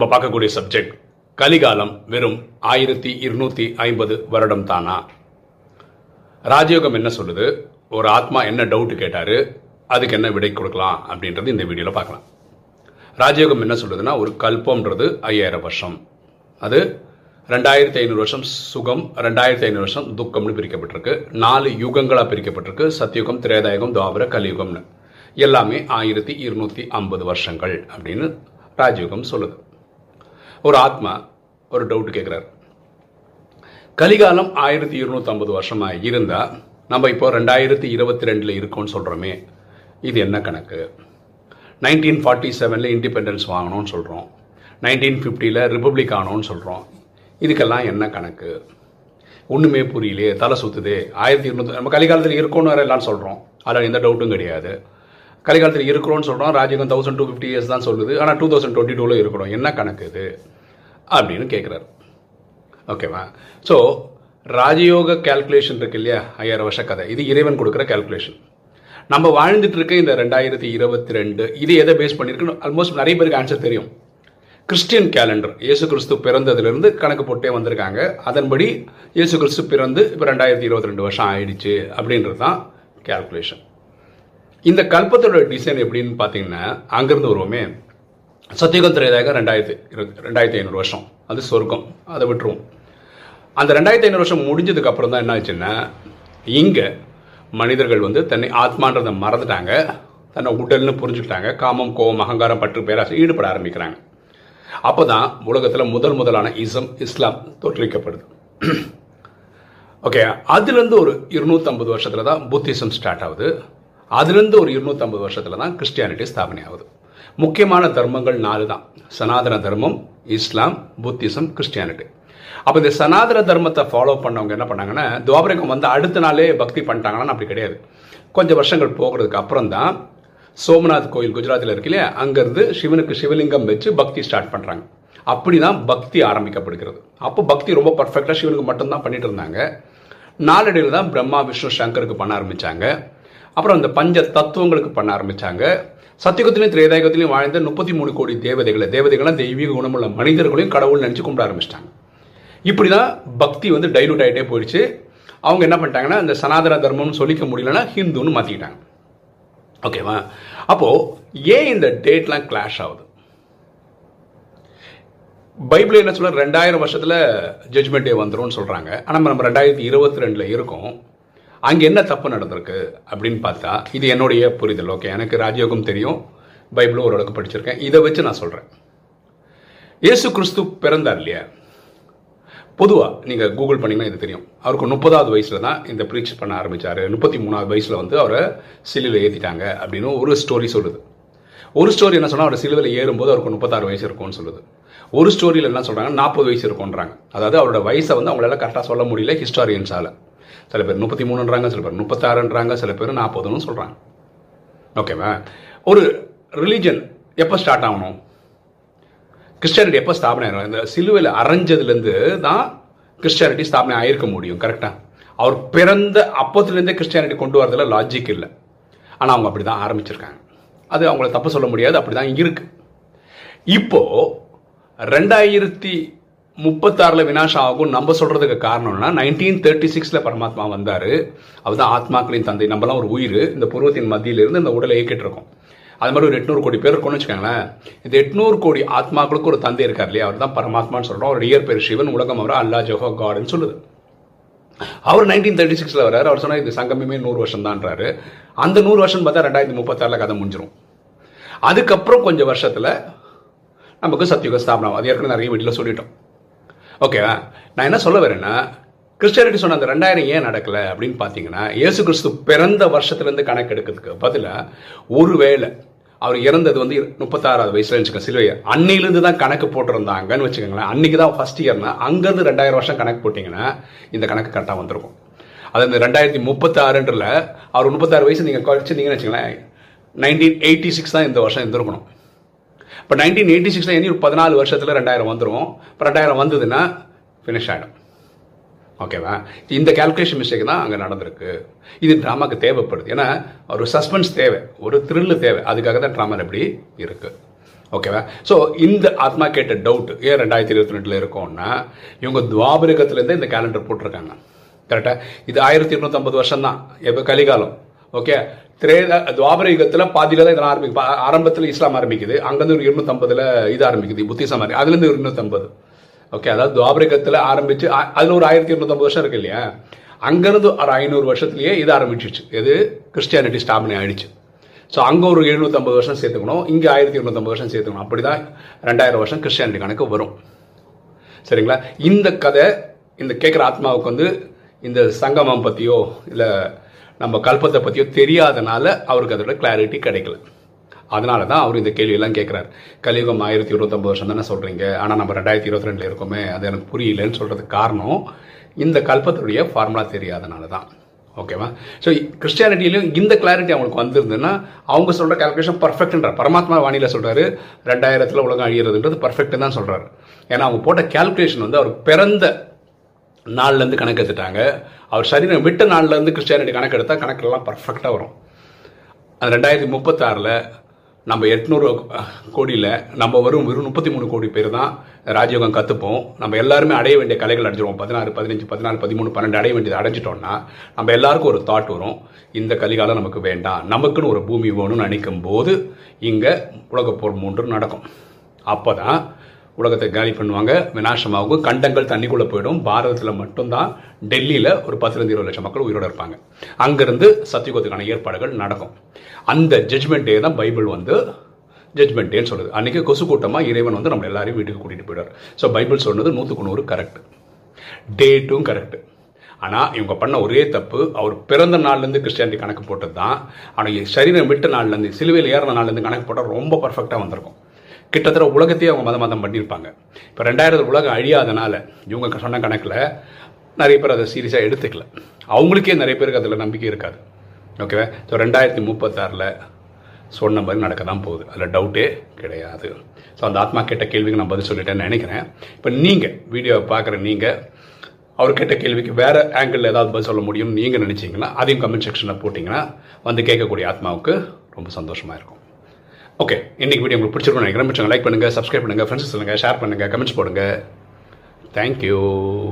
நம்ம பார்க்கக்கூடிய சப்ஜெக்ட், கலிகாலம் வெறும் 1250 வருடம் தானா? ராஜயோகம் என்ன சொல்லுது, ஒரு ஆத்மா என்ன டவுட் கேட்டாரு, அதுக்கு என்ன விடை கொடுக்கலாம் அப்படின்றது இந்த வீடியோவில் பார்க்கலாம். ராஜயோகம் என்ன சொல்லுதுன்னா, ஒரு கல்பம்ன்றது 5000 வருஷம், அது 2500 வருஷம் சுகம், 2500 வருஷம் துக்கம்னு பிரிக்கப்பட்டிருக்கு, 4 யுகங்களாக பிரிக்கப்பட்டிருக்கு, சத்தியுகம், திரேதாயுகம், துவாபர, கலியுகம்னு, எல்லாமே 1250 வருஷங்கள் அப்படின்னு ராஜயோகம் சொல்லுது. ஒரு ஆத்மா ஒரு டவுட் கேட்குறாரு, கலிகாலம் 1250 வருஷமாக இருந்தால் நம்ம இப்போ 2022 இருக்கோம்னு சொல்கிறோமே, இது என்ன கணக்கு? 1947 இண்டிபெண்டன்ஸ் வாங்கணும்னு சொல்கிறோம், 1950 ரிப்பப்ளிக் ஆனோன்னு சொல்கிறோம், இதுக்கெல்லாம் என்ன கணக்கு? ஒன்றுமே புரியலையே, தலை சுற்றுதே. 1200 நம்ம கலிகாலத்தில் இருக்கோன்னு வேறு எல்லாம் சொல்கிறோம், அதில் எந்த டவுட்டும் கிடையாது. கலிகாலத்தில் இருக்கிறோன்னு சொல்கிறோம், ராஜயோகம் 1250 தான் சொல்லுது, ஆனால் 2022 இருக்கிறோம், என்ன கணக்கு இது அப்படின்னு கேட்குறாரு. ஓகேவா? ஸோ ராஜயோக கேல்குலேஷன் இருக்கு இல்லையா, 5000 வருஷ கதை, இது இறைவன் கொடுக்குற கேல்குலேஷன். நம்ம வாழ்ந்துட்டு இருக்க இந்த 2022 இது எதை பேஸ் பண்ணியிருக்குன்னு ஆல்மோஸ்ட் நிறைய பேருக்கு ஆன்சர் தெரியும். கிறிஸ்டியன் கேலண்டர், இயேசு கிறிஸ்து பிறந்ததுலேருந்து கணக்கு போட்டே வந்திருக்காங்க, அதன்படி இயேசு கிறிஸ்து பிறந்து இப்போ 2022 வருஷம் ஆயிடுச்சு அப்படின்றது தான் கேல்குலேஷன். இந்த கல்பத்தோட டிசைன் எப்படின்னு பார்த்தீங்கன்னா, அங்கேருந்து வருவோமே, சத்தியுகம் திரேதாயுகம் 2500 வருஷம், அது சொர்க்கம், அதை விட்டுருவோம். அந்த 2500 வருஷம் முடிஞ்சதுக்கு அப்புறம் தான் என்ன ஆச்சுன்னா, இங்கே மனிதர்கள் வந்து தன்னை ஆத்மான்றதை மறந்துட்டாங்க, தன்னை உடல்னு புரிஞ்சுக்கிட்டாங்க, காமம், கோபம், அகங்காரம், பற்று, பேராசை ஈடுபட ஆரம்பிக்கிறாங்க. அப்போ தான் உலகத்தில் முதலான இஸ்லாம் தோற்றுவிக்கப்படுது. ஓகே, அதுலேருந்து ஒரு 250 வருஷத்தில் தான் புத்திசம் ஸ்டார்ட் ஆகுது, அதுலேருந்து ஒரு 250 வருஷத்தில் தான் கிறிஸ்டியானிட்டி ஸ்தாபனை ஆகுது. முக்கியமான தர்மங்கள் 4 தான், சனாதன தர்மம், இஸ்லாம், புத்திசம், கிறிஸ்டியானிட்டி. அப்போ இந்த சனாதன தர்மத்தை ஃபாலோ பண்ணவங்க என்ன பண்ணாங்கன்னா, துவாபரகம் வந்து அடுத்த நாளே பக்தி பண்ணிட்டாங்கன்னா அப்படி கிடையாது. கொஞ்சம் வருஷங்கள் போகிறதுக்கு அப்புறம் தான் சோமநாத் கோயில் குஜராத்தில் இருக்கு இல்லையா, அங்கேருந்து சிவனுக்கு சிவலிங்கம் வச்சு பக்தி ஸ்டார்ட் பண்ணுறாங்க. அப்படி தான் பக்தி ஆரம்பிக்கப்படுகிறது. அப்போ பக்தி ரொம்ப பர்ஃபெக்டாக சிவனுக்கு மட்டும்தான் பண்ணிட்டு இருந்தாங்க. நாளடைவில் தான் பிரம்மா, விஷ்ணு, சங்கருக்கு பண்ண ஆரம்பித்தாங்க. அப்புறம் அந்த பஞ்ச தத்துவங்களுக்கு பண்ண ஆரம்பித்தாங்க. சத்தியுகத்திலையும் திரேதாயுகத்திலையும் வாழ்ந்த 33 கோடி தேவதைகளை தெய்வீக குணமுள்ள மனிதர்களையும் கடவுள் நினச்சி கும்பிட ஆரம்பிச்சிட்டாங்க. இப்படி தான் பக்தி வந்து டைலூட் ஆகிட்டே போயிடுச்சு. அவங்க என்ன பண்ணிட்டாங்கன்னா, இந்த சனாதன தர்மம்னு சொல்லிக்க முடியலன்னா ஹிந்துன்னு மாற்றிக்கிட்டாங்க. ஓகேவா? அப்போது ஏன் இந்த டேட்லாம் கிளாஷ் ஆகுது? பைபிள் என்ன சொல்ல, 2000 வருஷத்தில் ஜட்மெண்ட் டே வந்துடும் சொல்கிறாங்க, ஆனால் நம்ம 2022 இருக்கோம். அங்கே என்ன தப்பு நடந்திருக்கு அப்படின்னு பார்த்தா, இது என்னுடைய புரிதல். ஓகே, எனக்கு ராஜயோகம் தெரியும், பைபிளும் ஓரளவுக்கு படிச்சிருக்கேன், இதை வச்சு நான் சொல்கிறேன். இயேசு கிறிஸ்து பிறந்தார் இல்லையா, பொதுவாக நீங்கள் கூகுள் பண்ணிங்கன்னா இது தெரியும், அவருக்கு 30வது வயசில் தான் இந்த ப்ரீச் பண்ண ஆரம்பித்தார், 33வது வயசில் வந்து அவரை சிலுவையில் ஏற்றிட்டாங்க அப்படின்னு ஒரு ஸ்டோரி சொல்லுது. ஒரு ஸ்டோரி என்ன சொன்னால், அவர் சிலுவையில் ஏறும்போது அவருக்கு 36 வயசு இருக்கும்னு சொல்லுது. ஒரு ஸ்டோரியில் என்ன சொல்கிறாங்க, 40 வயசு இருக்கும்ன்றாங்க. அதாவது அவரோட வயசை வந்து அவங்களால கரெக்டாக சொல்ல முடியல ஹிஸ்டாரியன்ஸால். சில பேர் 33ன்றாங்க, சில பேர் 36ன்றாங்க, சில பேர் 40ன்னு சொல்கிறாங்க. ஓகேவா? ஒரு ரிலீஜன் எப்போ ஸ்டார்ட் ஆகணும்? கிறிஸ்டியானிட்டி எப்போ ஸ்தாபனை ஆகணும்? இந்த சிலுவையில் அரைஞ்சதுலேருந்து தான் கிறிஸ்டியானிட்டி ஸ்தாபனை ஆகிருக்க முடியும். கரெக்டாக அவர் பிறந்த அப்போத்துலேருந்தே கிறிஸ்டியானிட்டி கொண்டு வரதுல லாஜிக் இல்லை, ஆனால் அவங்க அப்படி தான் ஆரம்பிச்சிருக்காங்க. அது அவங்கள தப்பு சொல்ல முடியாது, அப்படி தான் இருக்குது. இப்போது 2036 வினாஷம் ஆகும் நம்ம சொல்கிறதுக்கு காரணம்னா, 1936 பரமாத்மா வந்தார், அவர் தான் ஆத்மாக்களின் தந்தை. நம்மலாம் ஒரு உயிர், இந்த பூர்வத்தின் மத்தியிலிருந்து இந்த உடலை இயக்கிட்டு இருக்கோம். அது மாதிரி ஒரு 800 கோடி பேர் இருக்கும்னு வச்சுக்கோங்களேன். இந்த 800 கோடி ஆத்மாக்களுக்கு ஒரு தந்தை இருக்கார் இல்லையா, அவர் தான் பரமாத்மான்னு சொல்கிறோம். அவர் இயற் பேர் சிவன், உலகம் அவர் அல்லா ஜோகா காடுன்னு சொல்லுது. அவர் 1936 வர்றாரு, அவர் சொன்னால் இது சங்கமே 100 வருஷம் தான்றாரு. அந்த 100 வருஷம் பார்த்தா 2036 கதை முடிஞ்சிடும். அதுக்கப்புறம் கொஞ்சம் வருஷத்தில் நமக்கு சத்தியுக ஸ்தாபனம், அது ஏற்கனவே நிறைய வீட்டில் சொல்லிட்டோம். ஓகேவா? நான் என்ன சொல்ல வரேன்னா, கிறிஸ்டியானிட்டி சொன்ன அந்த 2000 ஏன் நடக்கலை அப்படின்னு பார்த்தீங்கன்னா, இயேசு கிறிஸ்து பிறந்த வருஷத்துலேருந்து கணக்கெடுக்கிறதுக்கு பதிலாக, ஒருவேளை அவர் இறந்தது வந்து 36வது வயசுல வச்சுக்கோங்க, சிலுவையை அன்னையிலேருந்து தான் கணக்கு போட்டிருந்தாங்கன்னு வச்சுக்கோங்களேன், அன்னைக்கு தான் ஃபர்ஸ்ட் இயர்னா, அங்கேருந்து 2000 வருஷம் கணக்கு போட்டிங்கன்னா இந்த கணக்கு கரெக்டாக வந்திருக்கும். அது இந்த 2036 அவர் 36 வயசு நீங்கள் குறைச்சிருந்தீங்கன்னு வச்சுக்கோங்களேன், 1986 தான் இந்த வருஷம் இருந்திருக்கணும். இப்போ 1986 இனி ஒரு 14 வருஷத்தில் 2000 வந்துடும். இப்போ 2000 வந்ததுன்னா ஃபினிஷ் ஆகிடும். ஓகேவா? இந்த கேல்குலேஷன் மிஸ்டேக் தான் அங்கே நடந்திருக்கு. இது ட்ராமாவுக்கு தேவைப்படுது, ஏன்னா ஒரு சஸ்பென்ஸ் தேவை, ஒரு த்ரில்லு தேவை, அதுக்காக தான் ட்ராமா எப்படி இருக்குது. ஓகேவா? ஸோ இந்த ஆத்மா கேட்ட டவுட் ஏன் 2022 இருக்கும்னா, இவங்க துவாபரிகத்துலேருந்தே இந்த கேலண்டர் போட்டிருக்காங்க. கரெக்டாக இது 1250 வருஷம் தான், எப்போ கலிகாலம். ஓகே, துவாபரிகத்தில் பாதியில் தான் இதெல்லாம் ஆரம்பத்தில் இஸ்லாம் ஆரம்பிக்குது, அங்கேருந்து ஒரு 250 இது ஆரம்பிக்குது புத்திசம் மாதிரி, அதுலேருந்து ஒரு 250. ஓகே, அதாவது துவாபரிகத்தில் ஆரம்பித்து அதில் ஒரு 1250 வருஷம் இருக்கு இல்லையா, அங்கேருந்து ஒரு 500 வருஷத்துலேயே இது ஆரம்பிச்சிச்சு, இது கிறிஸ்டியானிட்டி ஸ்டாமினி ஆயிடுச்சு. ஸோ அங்கே ஒரு 750 வருஷம் சேர்த்துக்கணும், இங்கே 1750 வருஷம் சேர்த்துக்கணும், அப்படி தான் 2000 வருஷம் கிறிஸ்டியானிட்டி கணக்கு வரும். சரிங்களா? இந்த கதை இந்த கேட்குற ஆத்மாவுக்கு வந்து இந்த சங்கமம் பற்றியோ இல்லை நம்ம கல்பத்தை பற்றியோ தெரியாதனால அவருக்கு அதோட கிளாரிட்டி கிடைக்கல. அதனால தான் அவர் இந்த கேள்வியெல்லாம் கேட்குறாரு. கலியுகம் 1029 வருஷம் தானே சொல்கிறீங்க, ஆனால் நம்ம 2022 இருக்கோமே, அது எனக்கு புரியலன்னு சொல்கிறதுக்கு காரணம் இந்த கல்பத்துடைய ஃபார்முலா தெரியாதனால தான். ஓகேவா? ஸோ கிறிஸ்டியானிட்டியிலும் இந்த கிளாரிட்டி அவங்களுக்கு வந்திருந்ததுன்னா அவங்க சொல்கிற கால்குலேஷன் பர்ஃபெக்ட்ன்றார். பரமாத்மா வாணியில் சொல்கிறாரு 2000 உலகம் அழியிறதுன்றது பர்ஃபெக்ட்னு தான் சொல்கிறாரு. ஏன்னா அவங்க போட்ட கால்குலேஷன் வந்து அவர் பிறந்த நாள்லேருந்து கணக்கு எடுத்துட்டாங்க. அவர் சரீரம் விட்ட நாள்லேருந்து கிறிஸ்டியானிட்டி கணக்கு எடுத்தால் கணக்கெல்லாம் பர்ஃபெக்டாக வரும். அது 2036 நம்ம 800 கோடியில் நம்ம வரும் வெறும் 33 கோடி பேர் தான் ராஜயோகம் கற்றுப்போம். நம்ம எல்லாருமே அடைய வேண்டிய கலைகள் அடைஞ்சிடுவோம். 16, 15, 14, 13, 12 அடைய வேண்டியது அடைஞ்சிட்டோம்னா நம்ம எல்லாருக்கும் ஒரு தாட் வரும், இந்த கலிகாலம் நமக்கு வேண்டாம், நமக்குன்னு ஒரு பூமி வேணும்னு நினைக்கும் போது இங்கே உலகப்போர் 3 நடக்கும். அப்போ தான் உலகத்தை காலி பண்ணுவாங்க, விநாசமாகும், கண்டங்கள் தண்ணிக்குள்ளே போயிடும். பாரதத்தில் மட்டும்தான் டெல்லியில் ஒரு 10-20 லட்சம் மக்கள் உயிரோடு இருப்பாங்க. அங்கேருந்து சத்தியுகத்துக்கான ஏற்பாடுகள் நடக்கும். அந்த ஜட்மெண்ட் டே தான் பைபிள் வந்து ஜட்மெண்ட் டேன்னு சொல்லுது. அன்றைக்கி கொசு கூட்டமாக இறைவன் வந்து நம்ம எல்லாரையும் வீட்டுக்கு கூட்டிகிட்டு போயிடுவார். ஸோ பைபிள் சொன்னது 100க்கு 100 கரெக்ட், டேட்டும் கரெக்டு. ஆனால் இவங்க பண்ண ஒரே தப்பு, அவர் பிறந்த நாள்லேருந்து கிறிஸ்டியானிட்டி கணக்கு போட்டது தான். ஆனால் சரீரம் விட்ட நாள்லேருந்து, சிலுவையில் ஏறின நாள்லேருந்து கணக்கு போட்டால் ரொம்ப பர்ஃபெக்டாக வந்திருக்கும். கிட்டத்தட்ட உலகத்தையே அவங்க மதம் பண்ணியிருப்பாங்க. இப்போ 2000 உலகம் அழியாதனால இவங்க சொன்ன கணக்கில் நிறைய பேர் அதை சீரியஸாக எடுத்துக்கல. அவங்களுக்கே நிறைய பேருக்கு அதில் நம்பிக்கை இருக்காது. ஓகேவா? ஸோ 2036 சொன்ன மாதிரி நடக்க தான் போகுது, அதில் டவுட்டே கிடையாது. ஸோ அந்த ஆத்மா கேட்ட கேள்விக்கு நான் பதில் சொல்லிட்டேன்னு நினைக்கிறேன். இப்போ நீங்கள் வீடியோவை பார்க்குற நீங்கள் அவர் கேட்ட கேள்விக்கு வேறு ஆங்கிளில் ஏதாவது பதில் சொல்ல முடியும்னு நீங்கள் நினச்சிங்கன்னா அதையும் கமெண்ட் செக்ஷனில் போட்டிங்கன்னா வந்து கேட்கக்கூடிய ஆத்மாவுக்கு ரொம்ப சந்தோஷமாக இருக்கும். ஓகே, இன்றைக்கி வீடியோ உங்களுக்கு பிடிச்சிருக்கோம்னு நினைக்கிறேன். லைக் பண்ணுங்கள், சப்ஸ்கிரைப் பண்ணுங்கள், ஃப்ரெண்ட்ஸ் சொல்லுங்கள், ஷேர் பண்ணுங்கள், கமெண்ட்ஸ் போடுங்கள். தேங்க்யூ.